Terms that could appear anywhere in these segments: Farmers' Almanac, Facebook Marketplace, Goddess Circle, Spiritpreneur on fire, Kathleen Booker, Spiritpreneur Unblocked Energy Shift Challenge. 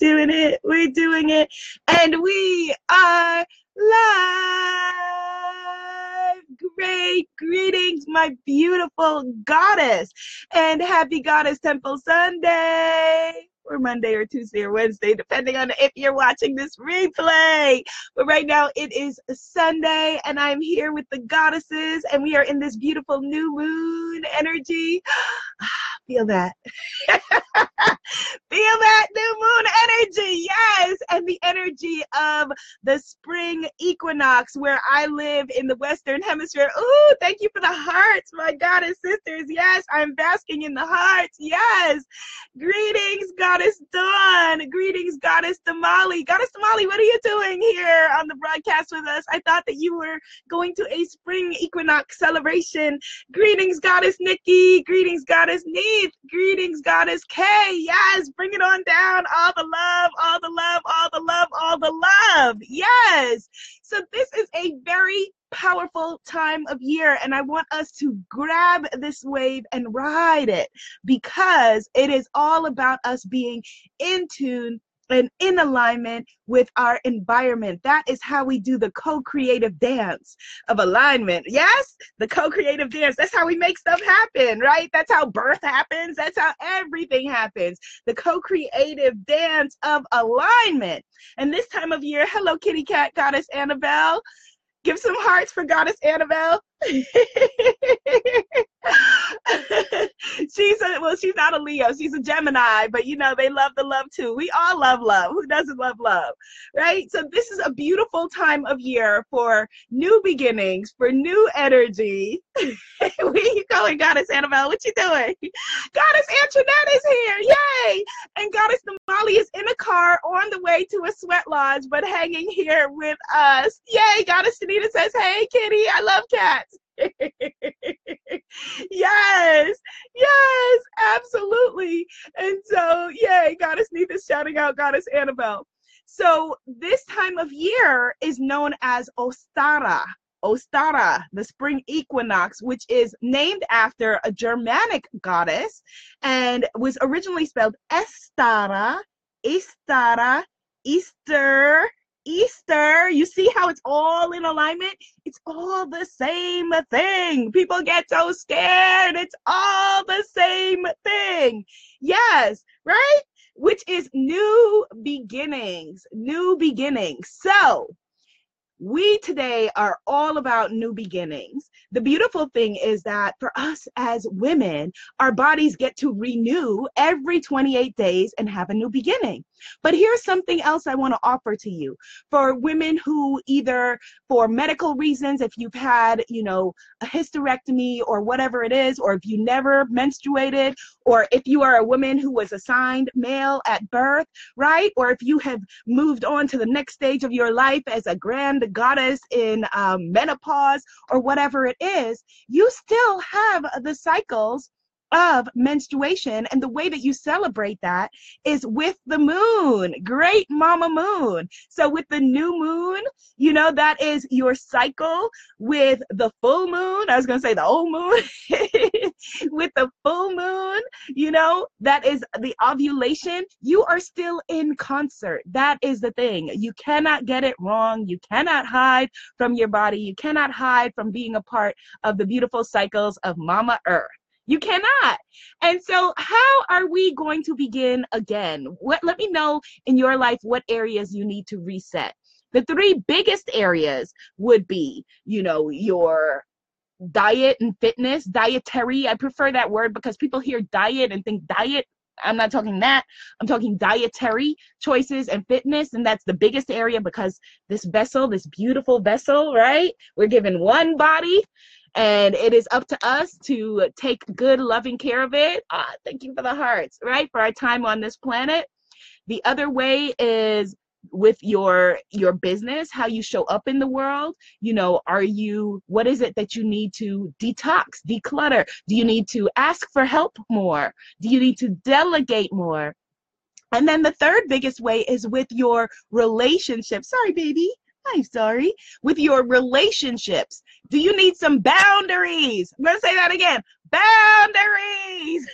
doing it. We're doing it. And we are live. Great greetings, my beautiful goddess. And happy Goddess Temple Sunday. Or Monday or Tuesday or Wednesday, depending on if you're watching this replay. But right now it is Sunday, and I'm here with the goddesses, and we are in this beautiful new moon energy. Feel that. Feel that new moon energy, yes! And the energy of the spring equinox, where I live in the Western Hemisphere. Ooh, thank you for the hearts, my goddess sisters. Yes, I'm basking in the hearts, yes! Greetings, Goddess Dawn. Greetings, Goddess Damali. Goddess Damali, what are you doing here on the broadcast with us? I thought that you were going to a spring equinox celebration. Greetings, Goddess Nikki. Greetings, Goddess Neith. Greetings, Goddess Kay. Yes, bring it on down. All the love, all the love, all the love, all the love. Yes. So this is a very powerful time of year, and I want us to grab this wave and ride it, because it is all about us being in tune and in alignment with our environment. That is how we do the co-creative dance of alignment. Yes, the co-creative dance. That's how we make stuff happen, right? That's how birth happens. That's how everything happens. The co-creative dance of alignment. And this time of year, hello, kitty cat, Goddess Annabelle. Give some hearts for Goddess Annabelle. She's not a Leo, she's a Gemini, but you know, they love the love too. We all love love. Who doesn't love love, right? So this is a beautiful time of year for new beginnings, for new energy. Where are you going, Goddess Annabelle? What you doing? Goddess Antoinette is here, yay! And Goddess Damali is in a car on the way to a sweat lodge, but hanging here with us, yay! Goddess Sunita says, hey kitty, I love cats. Yes, yes, absolutely. And so, yay, Goddess Neith is shouting out Goddess Annabelle. So this time of year is known as Ostara. Ostara, the spring equinox, which is named after a Germanic goddess and was originally spelled Estara, Istara, Easter, Easter. You see how it's all in alignment? It's all the same thing. People get so scared. It's all the same thing. Yes, right? Which is new beginnings, new beginnings. So we today are all about new beginnings. The beautiful thing is that for us as women, our bodies get to renew every 28 days and have a new beginning. But here's something else I want to offer to you. For women who either for medical reasons, if you've had, you know, a hysterectomy or whatever it is, or if you never menstruated, or if you are a woman who was assigned male at birth, right? Or if you have moved on to the next stage of your life as a grand goddess in menopause or whatever it is, you still have the cycles of menstruation, and the way that you celebrate that is with the moon, great mama moon. So with the new moon, you know, that is your cycle. With the full moon, I was gonna say the old moon, with the full moon, you know, that is the ovulation. You are still in concert. That is the thing. You cannot get it wrong. You cannot hide from your body. You cannot hide from being a part of the beautiful cycles of Mama Earth. You cannot. And so how are we going to begin again? Let me know in your life what areas you need to reset. The three biggest areas would be, you know, your diet and fitness, dietary. I prefer that word because people hear diet and think diet. I'm not talking that. I'm talking dietary choices and fitness. And that's the biggest area, because this vessel, this beautiful vessel, right? We're given one body, and it is up to us to take good, loving care of it. Thank you for the hearts, right? For our time on this planet. The other way is with your business, how you show up in the world. You know, what is it that you need to detox, declutter? Do you need to ask for help more? Do you need to delegate more? And then the third biggest way is with your relationships. Sorry, baby. I'm sorry. With your relationships. Do you need some boundaries? I'm going to say that again. Boundaries.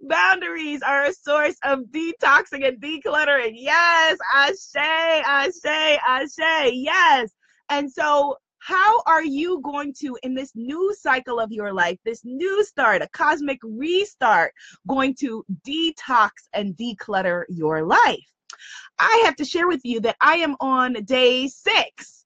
Boundaries are a source of detoxing and decluttering. Yes, I say, yes. And so how are you going to, in this new cycle of your life, this new start, a cosmic restart, going to detox and declutter your life? I have to share with you that I am on day six,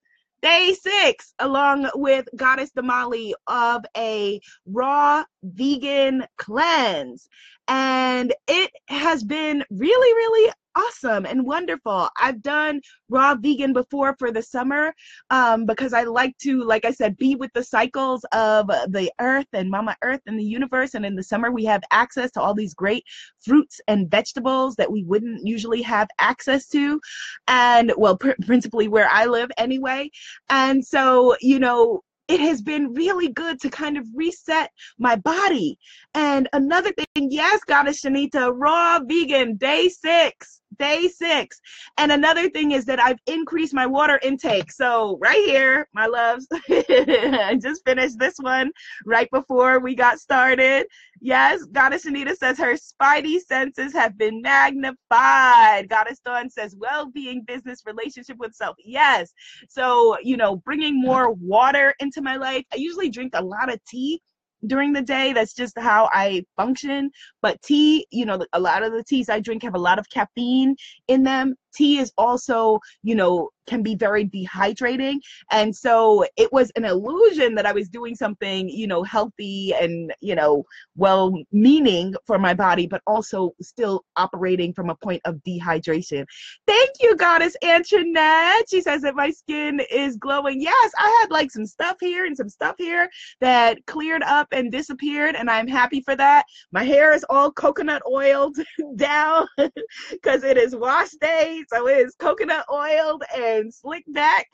along with Goddess Damali, of a raw vegan cleanse. And it has been really, really awesome and wonderful. I've done raw vegan before for the summer because I like to, like I said, be with the cycles of the earth and Mama Earth and the universe. And in the summer, we have access to all these great fruits and vegetables that we wouldn't usually have access to. And well, principally where I live anyway. And so, you know, it has been really good to kind of reset my body. And another thing, yes, Goddess Shanita, raw vegan, day six. And another thing is that I've increased my water intake. So right here, my loves, I just finished this one right before we got started. Yes, Goddess Shanita says her spidey senses have been magnified. Goddess Dawn says well-being, business, relationship with self. Yes. So, you know, bringing more water into my life. I usually drink a lot of tea during the day. That's just how I function. But tea, you know, a lot of the teas I drink have a lot of caffeine in them. Tea is also, you know, can be very dehydrating. And so it was an illusion that I was doing something, you know, healthy and, you know, well-meaning for my body, but also still operating from a point of dehydration. Thank you, Goddess Antoinette. She says that my skin is glowing. Yes, I had like some stuff here and some stuff here that cleared up and disappeared, and I'm happy for that. My hair is all coconut oiled down because it is wash day. So it is coconut oiled and slicked back.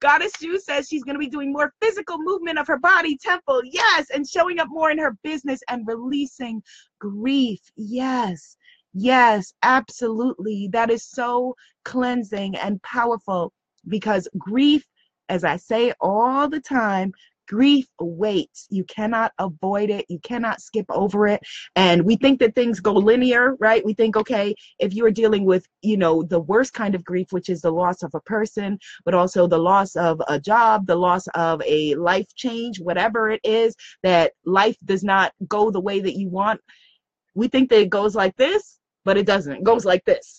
Goddess Shu says she's going to be doing more physical movement of her body, temple, yes, and showing up more in her business and releasing grief, yes. Yes, absolutely. That is so cleansing and powerful because grief, as I say all the time, grief awaits. You cannot avoid it. You cannot skip over it. And we think that things go linear, right? We think, okay, if you're dealing with, you know, the worst kind of grief, which is the loss of a person, but also the loss of a job, the loss of a life change, whatever it is, that life does not go the way that you want. We think that it goes like this, but it doesn't. It goes like this,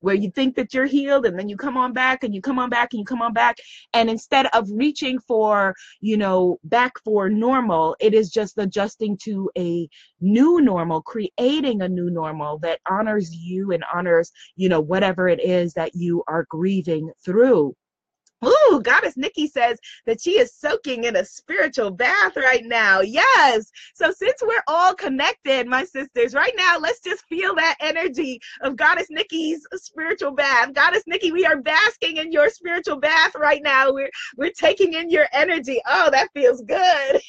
where you think that you're healed and then you come on back and you come on back and you come on back. And instead of reaching for, you know, back for normal, it is just adjusting to a new normal, creating a new normal that honors you and honors, you know, whatever it is that you are grieving through. Ooh, Goddess Nikki says that she is soaking in a spiritual bath right now. Yes. So since we're all connected, my sisters, right now, let's just feel that energy of Goddess Nikki's spiritual bath. Goddess Nikki, we are basking in your spiritual bath right now. We're taking in your energy. Oh, that feels good.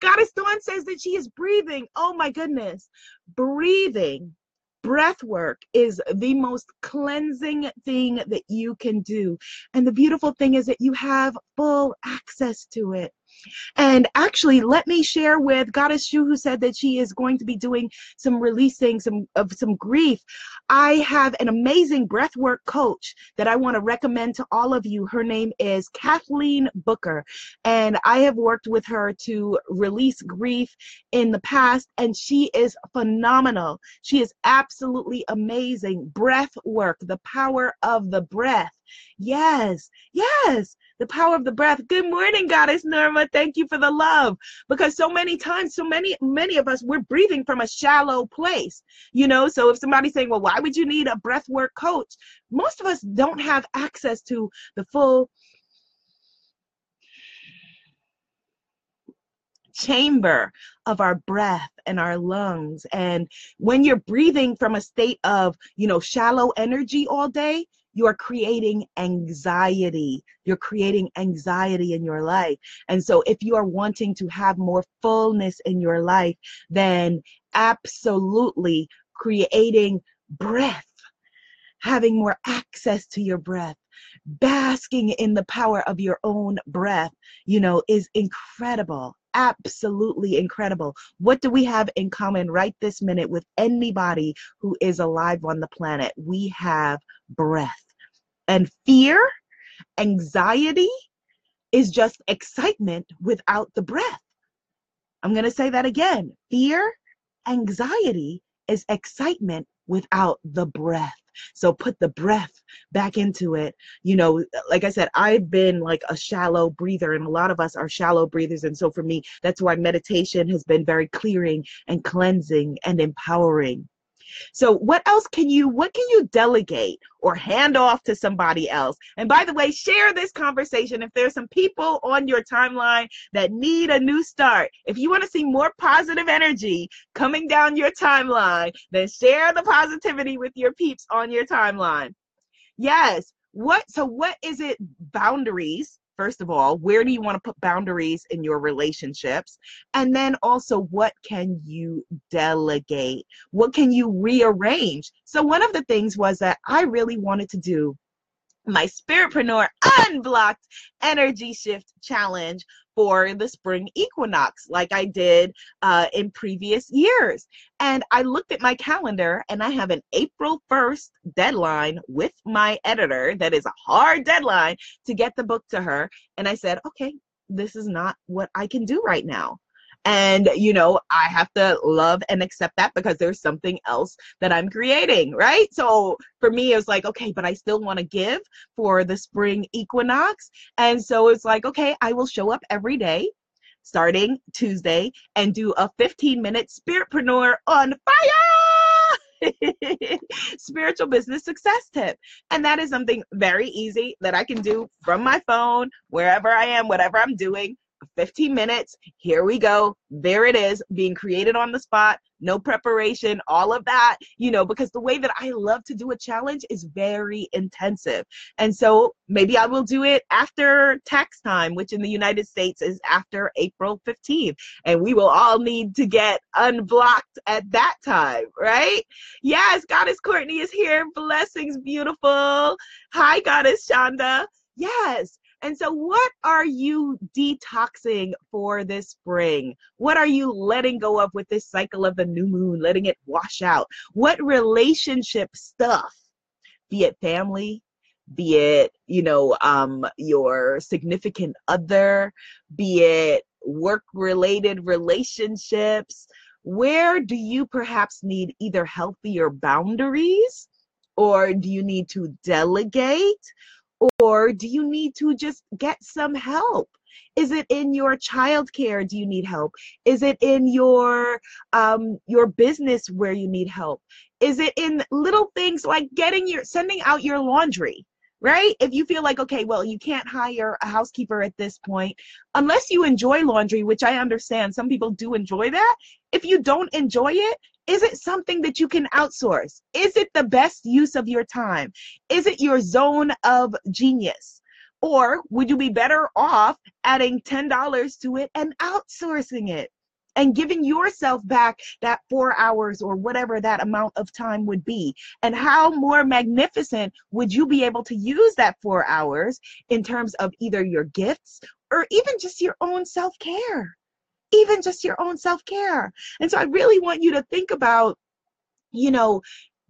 Goddess Dawn says that she is breathing. Oh, my goodness. Breathing. Breath work is the most cleansing thing that you can do. And the beautiful thing is that you have full access to it. And actually, let me share with Goddess Shu, who said that she is going to be doing some releasing some grief. I have an amazing breathwork coach that I want to recommend to all of you. Her name is Kathleen Booker, and I have worked with her to release grief in the past, and she is phenomenal. She is absolutely amazing. Breathwork, the power of the breath. Yes. The power of the breath. Good morning, Goddess Norma. Thank you for the love. Because so many times, so many of us, we're breathing from a shallow place, you know? So if somebody's saying, well, why would you need a breathwork coach? Most of us don't have access to the full chamber of our breath and our lungs. And when you're breathing from a state of, you know, shallow energy all day, you are creating anxiety. You're creating anxiety in your life. And so if you are wanting to have more fullness in your life, then absolutely creating breath, having more access to your breath, basking in the power of your own breath, you know, is incredible. Absolutely incredible. What do we have in common right this minute with anybody who is alive on the planet? We have breath. And fear, anxiety is just excitement without the breath. I'm going to say that again. Fear, anxiety is excitement without the breath. So put the breath back into it. You know, like I said, I've been like a shallow breather, and a lot of us are shallow breathers. And so for me, that's why meditation has been very clearing and cleansing and empowering. So what can you delegate or hand off to somebody else? And by the way, share this conversation. If there's some people on your timeline that need a new start, if you want to see more positive energy coming down your timeline, then share the positivity with your peeps on your timeline. Yes. So what is it? Boundaries. First of all, where do you want to put boundaries in your relationships? And then also, what can you delegate? What can you rearrange? So one of the things was that I really wanted to do my Spiritpreneur Unblocked Energy Shift Challenge for the spring equinox, like I did in previous years. And I looked at my calendar, and I have an April 1st deadline with my editor. That is a hard deadline to get the book to her. And I said, okay, this is not what I can do right now. And, you know, I have to love and accept that, because there's something else that I'm creating, right? So for me, it was like, okay, but I still want to give for the spring equinox. And so it's like, okay, I will show up every day starting Tuesday and do a 15-minute Spiritpreneur on fire spiritual business success tip. And that is something very easy that I can do from my phone, wherever I am, whatever I'm doing. 15 minutes. Here we go. There it is, being created on the spot, no preparation, all of that, you know, because the way that I love to do a challenge is very intensive. And so maybe I will do it after tax time, which in the United States is after April 15th. And we will all need to get unblocked at that time, right? Yes, Goddess Courtney is here. Blessings, beautiful. Hi, Goddess Shonda. Yes. And so what are you detoxing for this spring? What are you letting go of with this cycle of the new moon, letting it wash out? What relationship stuff, be it family, be it, you know, your significant other, be it work-related relationships, where do you perhaps need either healthier boundaries, or do you need to delegate? Or do you need to just get some help? Is it in your childcare? Do you need help? Is it in your business where you need help? Is it in little things like sending out your laundry, right? If you feel like, okay, well, you can't hire a housekeeper at this point, unless you enjoy laundry, which I understand some people do enjoy that. If you don't enjoy it, is it something that you can outsource? Is it the best use of your time? Is it your zone of genius? Or would you be better off adding $10 to it and outsourcing it and giving yourself back that 4 hours or whatever that amount of time would be? And how more magnificent would you be able to use that 4 hours in terms of either your gifts or even just your own self-care? Even just your own self-care. And so I really want you to think about, you know,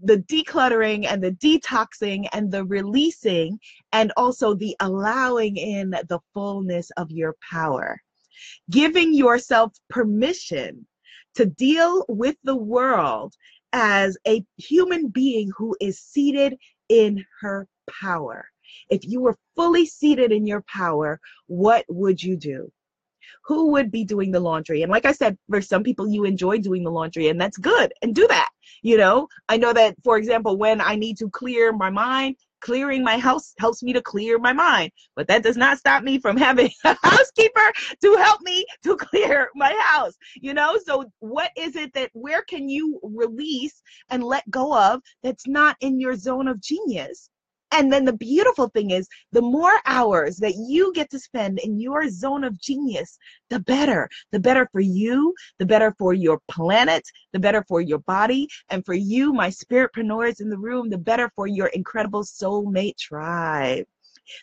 the decluttering and the detoxing and the releasing, and also the allowing in the fullness of your power. Giving yourself permission to deal with the world as a human being who is seated in her power. If you were fully seated in your power, what would you do? Who would be doing the laundry? And like I said, for some people, you enjoy doing the laundry, and that's good, and do that. You know, I know that, for example, when I need to clear my mind, clearing my house helps me to clear my mind, but that does not stop me from having a housekeeper to help me to clear my house, you know? So what is it that, where can you release and let go of that's not in your zone of genius? And then the beautiful thing is, the more hours that you get to spend in your zone of genius, the better for you, the better for your planet, the better for your body, and for you, my spiritpreneurs in the room, the better for your incredible soulmate tribe.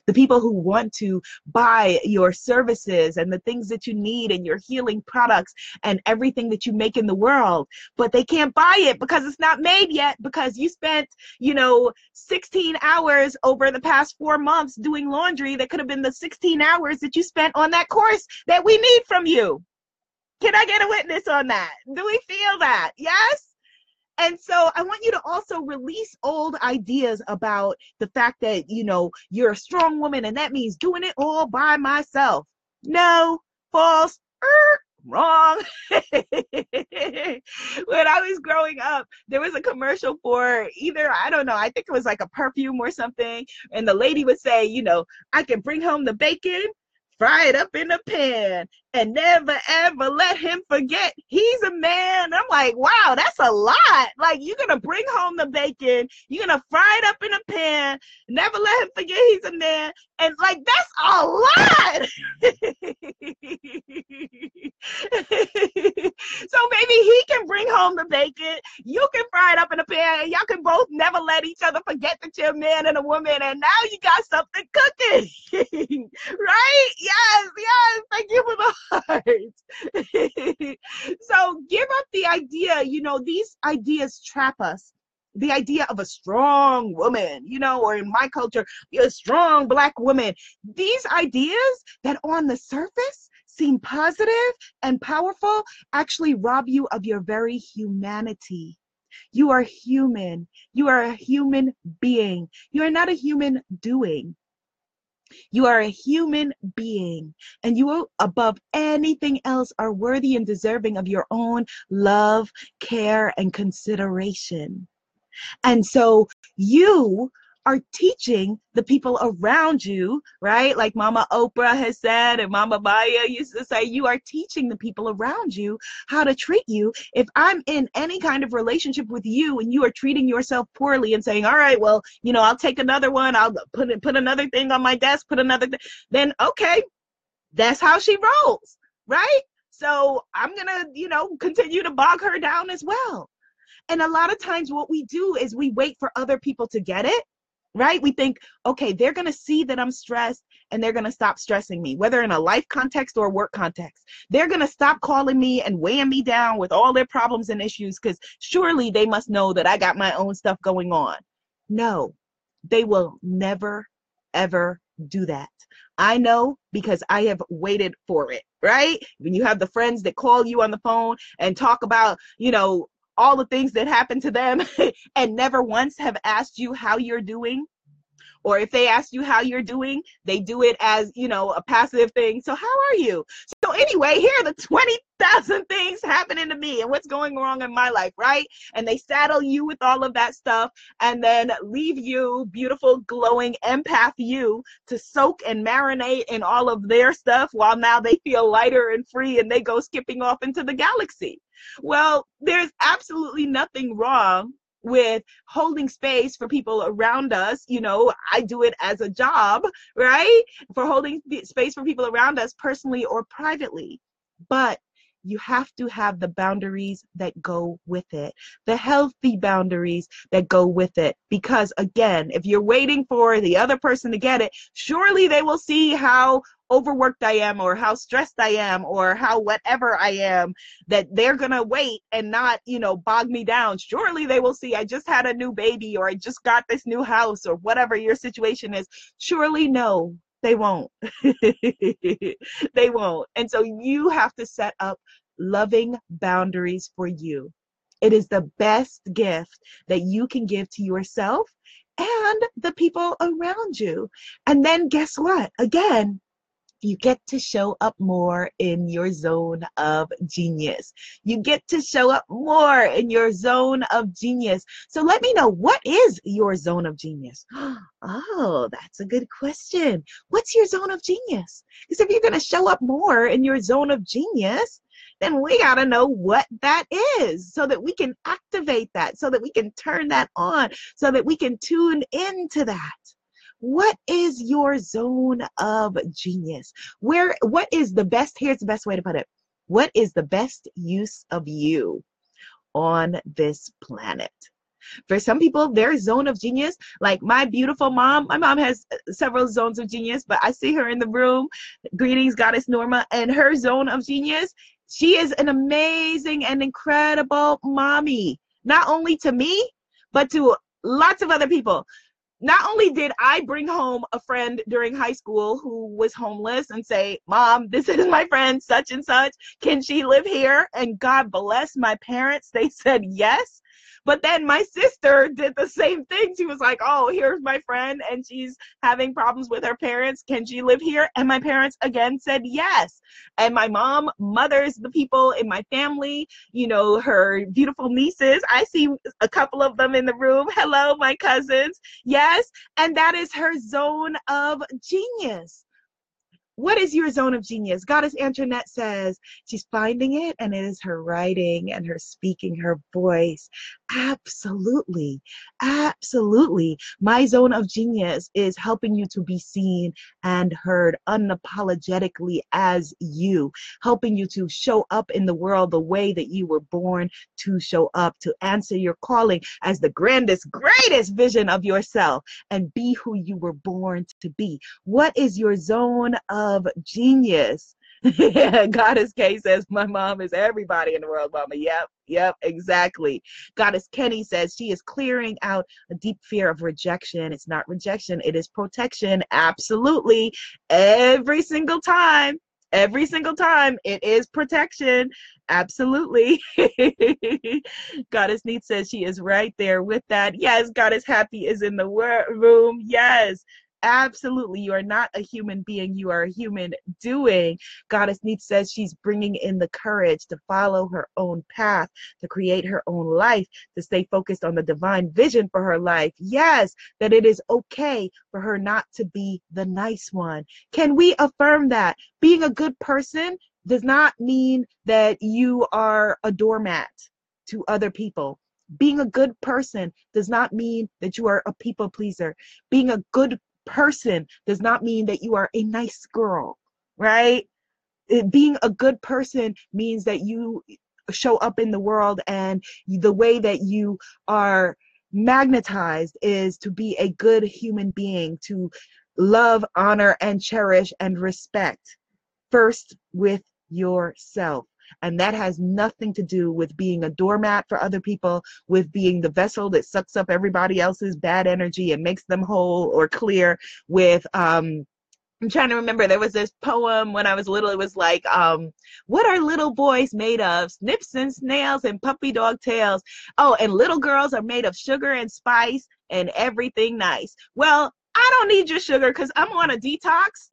the people who want to buy your services and the things that you need and your healing products and everything that you make in the world, but they can't buy it because it's not made yet, because you spent, 16 hours over the past 4 months doing laundry that could have been the 16 hours that you spent on that course that we need from you. Can I get a witness on that? Do we feel that? Yes? And so I want you to also release old ideas about the fact that, you're a strong woman and that means doing it all by myself. No, false, wrong. When I was growing up, there was a commercial for either, I think it was like a perfume or something. And the lady would say, I can bring home the bacon, fry it up in a pan, and never, ever let him forget he's a man. I'm like, wow, that's a lot. Like, you're going to bring home the bacon. You're going to fry it up in a pan. Never let him forget he's a man. And, like, that's a lot. So maybe he can bring home the bacon. You can fry it up in a pan. And y'all can both never let each other forget that you're a man and a woman. And now you got something cooking. Right? Yes. Thank you for the So give up the idea, these ideas trap us. The idea of a strong woman, or in my culture, a strong Black woman. These ideas that on the surface seem positive and powerful actually rob you of your very humanity. You are human. You are a human being. You are not a human doing. You are a human being, and you, above anything else, are worthy and deserving of your own love, care, and consideration. And so you are teaching the people around you, right? Like Mama Oprah has said, and Mama Maya used to say, you are teaching the people around you how to treat you. If I'm in any kind of relationship with you and you are treating yourself poorly and saying, all right, well, I'll take another one, I'll put another thing on my desk, then okay, that's how she rolls, right? So I'm gonna, continue to bog her down as well. And a lot of times what we do is we wait for other people to get it. Right? We think, okay, they're going to see that I'm stressed and they're going to stop stressing me, whether in a life context or work context. They're going to stop calling me and weighing me down with all their problems and issues because surely they must know that I got my own stuff going on. No, they will never, ever do that. I know because I have waited for it, right? When you have the friends that call you on the phone and talk about, all the things that happened to them and never once have asked you how you're doing, or if they ask you how you're doing, they do it as, a passive thing. So how are you? So anyway, here are the 20,000 things happening to me and what's going wrong in my life, right? And they saddle you with all of that stuff and then leave you, beautiful, glowing empath you, to soak and marinate in all of their stuff while now they feel lighter and free and they go skipping off into the galaxy. Well, there's absolutely nothing wrong with holding space for people around us. I do it as a job, right? For holding space for people around us personally or privately. But you have to have the boundaries that go with it, the healthy boundaries that go with it. Because again, if you're waiting for the other person to get it, surely they will see how overworked I am or how stressed I am or how whatever I am, that they're gonna wait and not, bog me down. Surely they will see I just had a new baby or I just got this new house or whatever your situation is. Surely no, they won't. They won't. And so you have to set up loving boundaries for you. It is the best gift that you can give to yourself and the people around you. And then guess what? Again, you get to show up more in your zone of genius. You get to show up more in your zone of genius. So let me know, what is your zone of genius? Oh, that's a good question. What's your zone of genius? Because if you're going to show up more in your zone of genius, then we got to know what that is so that we can activate that, so that we can turn that on, so that we can tune into that. What is your zone of genius? What is the best? Here's the best way to put it. What is the best use of you on this planet? For some people, their zone of genius, like my beautiful mom, my mom has several zones of genius, but I see her in the room. Greetings, Goddess Norma. And her zone of genius, she is an amazing and incredible mommy, not only to me, but to lots of other people. Not only did I bring home a friend during high school who was homeless and say, Mom, this is my friend, such and such. Can she live here? And God bless my parents. They said yes. But then my sister did the same thing. She was like, oh, here's my friend, and she's having problems with her parents. Can she live here? And my parents, again, said yes. And my mom mothers the people in my family, you know, her beautiful nieces. I see a couple of them in the room. Hello, my cousins. Yes, and that is her zone of genius. What is your zone of genius? Goddess Antoinette says she's finding it, and it is her writing and her speaking, her voice. Absolutely. Absolutely. My zone of genius is helping you to be seen and heard unapologetically as you, helping you to show up in the world the way that you were born to show up, to answer your calling as the grandest, greatest vision of yourself and be who you were born to be. What is your zone of genius? Goddess K says, my mom is everybody in the world, mama. Yep, yep, exactly. Goddess Kenny says she is clearing out a deep fear of rejection. It's not rejection, it is protection. Absolutely. Every single time, it is protection. Absolutely. Goddess Neat says she is right there with that. Yes, Goddess Happy is in the room. Yes. Absolutely. You are not a human being. You are a human doing. Goddess Neat says she's bringing in the courage to follow her own path, to create her own life, to stay focused on the divine vision for her life. Yes, that it is okay for her not to be the nice one. Can we affirm that? Being a good person does not mean that you are a doormat to other people. Being a good person does not mean that you are a people pleaser. Being a good person does not mean that you are a nice girl, right? Being a good person means that you show up in the world, and the way that you are magnetized is to be a good human being, to love, honor, and cherish and respect first with yourself. And that has nothing to do with being a doormat for other people, with being the vessel that sucks up everybody else's bad energy and makes them whole or clear with, I'm trying to remember, there was this poem when I was little, it was like, what are little boys made of? Snips and snails and puppy dog tails. Oh, and little girls are made of sugar and spice and everything nice. Well, I don't need your sugar because I'm on a detox.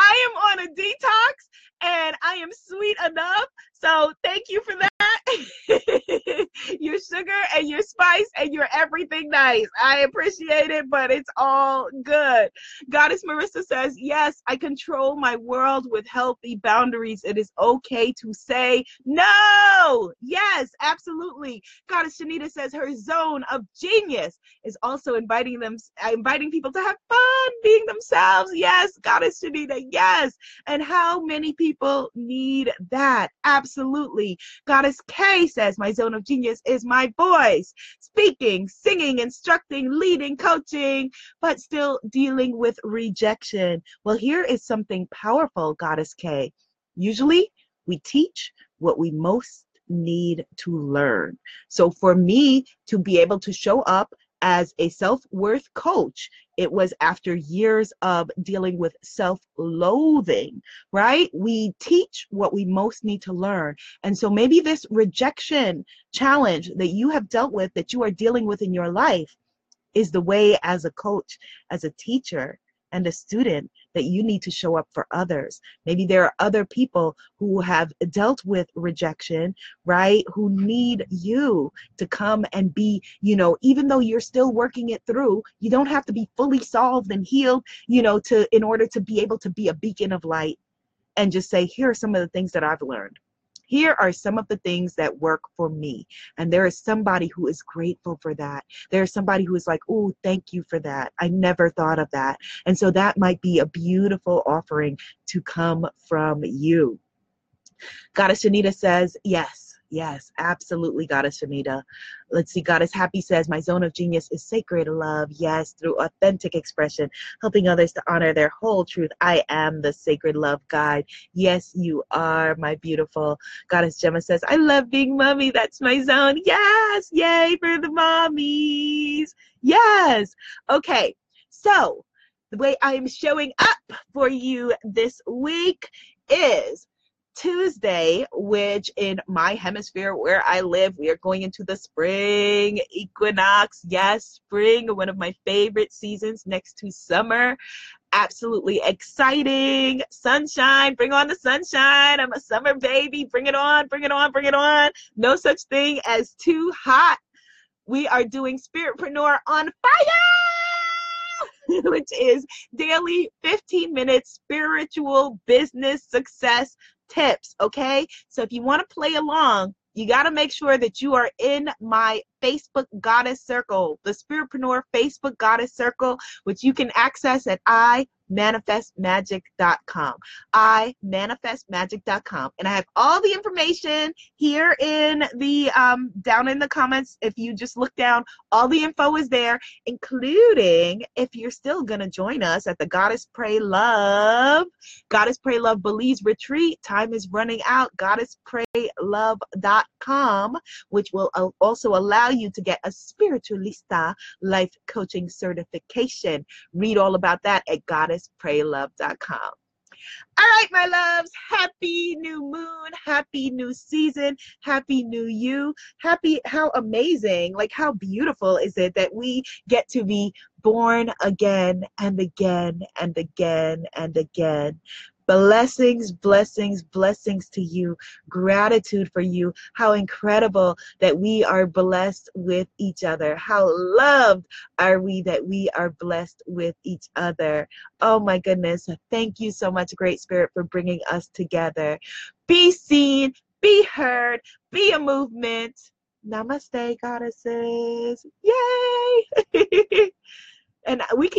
I am on a detox and I am sweet enough. So thank you for that. Your sugar and your spice and your everything nice. I appreciate it, but it's all good. Goddess Marissa says, yes, I control my world with healthy boundaries. It is okay to say no. Yes, absolutely. Goddess Shanita says her zone of genius is also inviting people to have fun being themselves. Yes, Goddess Shanita, yes. And how many people need that? Absolutely. Goddess K says, my zone of genius is my voice, speaking, singing, instructing, leading, coaching, but still dealing with rejection. Well, here is something powerful, Goddess K. Usually we teach what we most need to learn. So for me to be able to show up as a self-worth coach, it was after years of dealing with self-loathing, right? We teach what we most need to learn. And so maybe this rejection challenge that you have dealt with, that you are dealing with in your life, is the way as a coach, as a teacher, and a student that you need to show up for others. Maybe there are other people who have dealt with rejection, right? Who need you to come and be, you know, even though you're still working it through, you don't have to be fully solved and healed, you know, in order to be able to be a beacon of light and just say, here are some of the things that I've learned. Here are some of the things that work for me. And there is somebody who is grateful for that. There is somebody who is like, oh, thank you for that. I never thought of that. And so that might be a beautiful offering to come from you. Goddess Shanita says, yes, Yes, absolutely, Goddess Femita. Let's see, Goddess Happy says, my zone of genius is sacred love, yes, through authentic expression, helping others to honor their whole truth. I am the sacred love guide. Yes, you are, my beautiful. Goddess Gemma says, I love being mommy. That's my zone. Yes, yay for the mommies. Yes. Okay, so the way I'm showing up for you this week is Tuesday, which in my hemisphere where I live, we are going into the spring equinox. Yes, spring, one of my favorite seasons next to summer. Absolutely exciting. Sunshine, bring on the sunshine. I'm a summer baby. Bring it on, bring it on, bring it on. No such thing as too hot. We are doing Spiritpreneur on Fire, which is daily 15-minute spiritual business success tips, okay? So if you want to play along, you got to make sure that you are in my Facebook Goddess Circle, the Spiritpreneur Facebook Goddess Circle, which you can access at imanifestmagic.com, imanifestmagic.com. And I have all the information here in the down in the comments. If you just look down, all the info is there, including if you're still gonna join us at the Goddess Pray Love Belize Retreat. Time is running out. goddesspraylove.com, which will also allow you to get a Spiritualista life coaching certification. Read all about that at goddesspraylove.com. All right, my loves, happy new moon, happy new season, happy new you, happy, how amazing, like how beautiful is it that we get to be born again and again and again and again. Blessings, blessings, blessings to you. Gratitude for you. How incredible that we are blessed with each other. How loved are we that we are blessed with each other. Oh my goodness. Thank you so much, Great Spirit, for bringing us together. Be seen, be heard, be a movement. Namaste, goddesses. Yay! And we can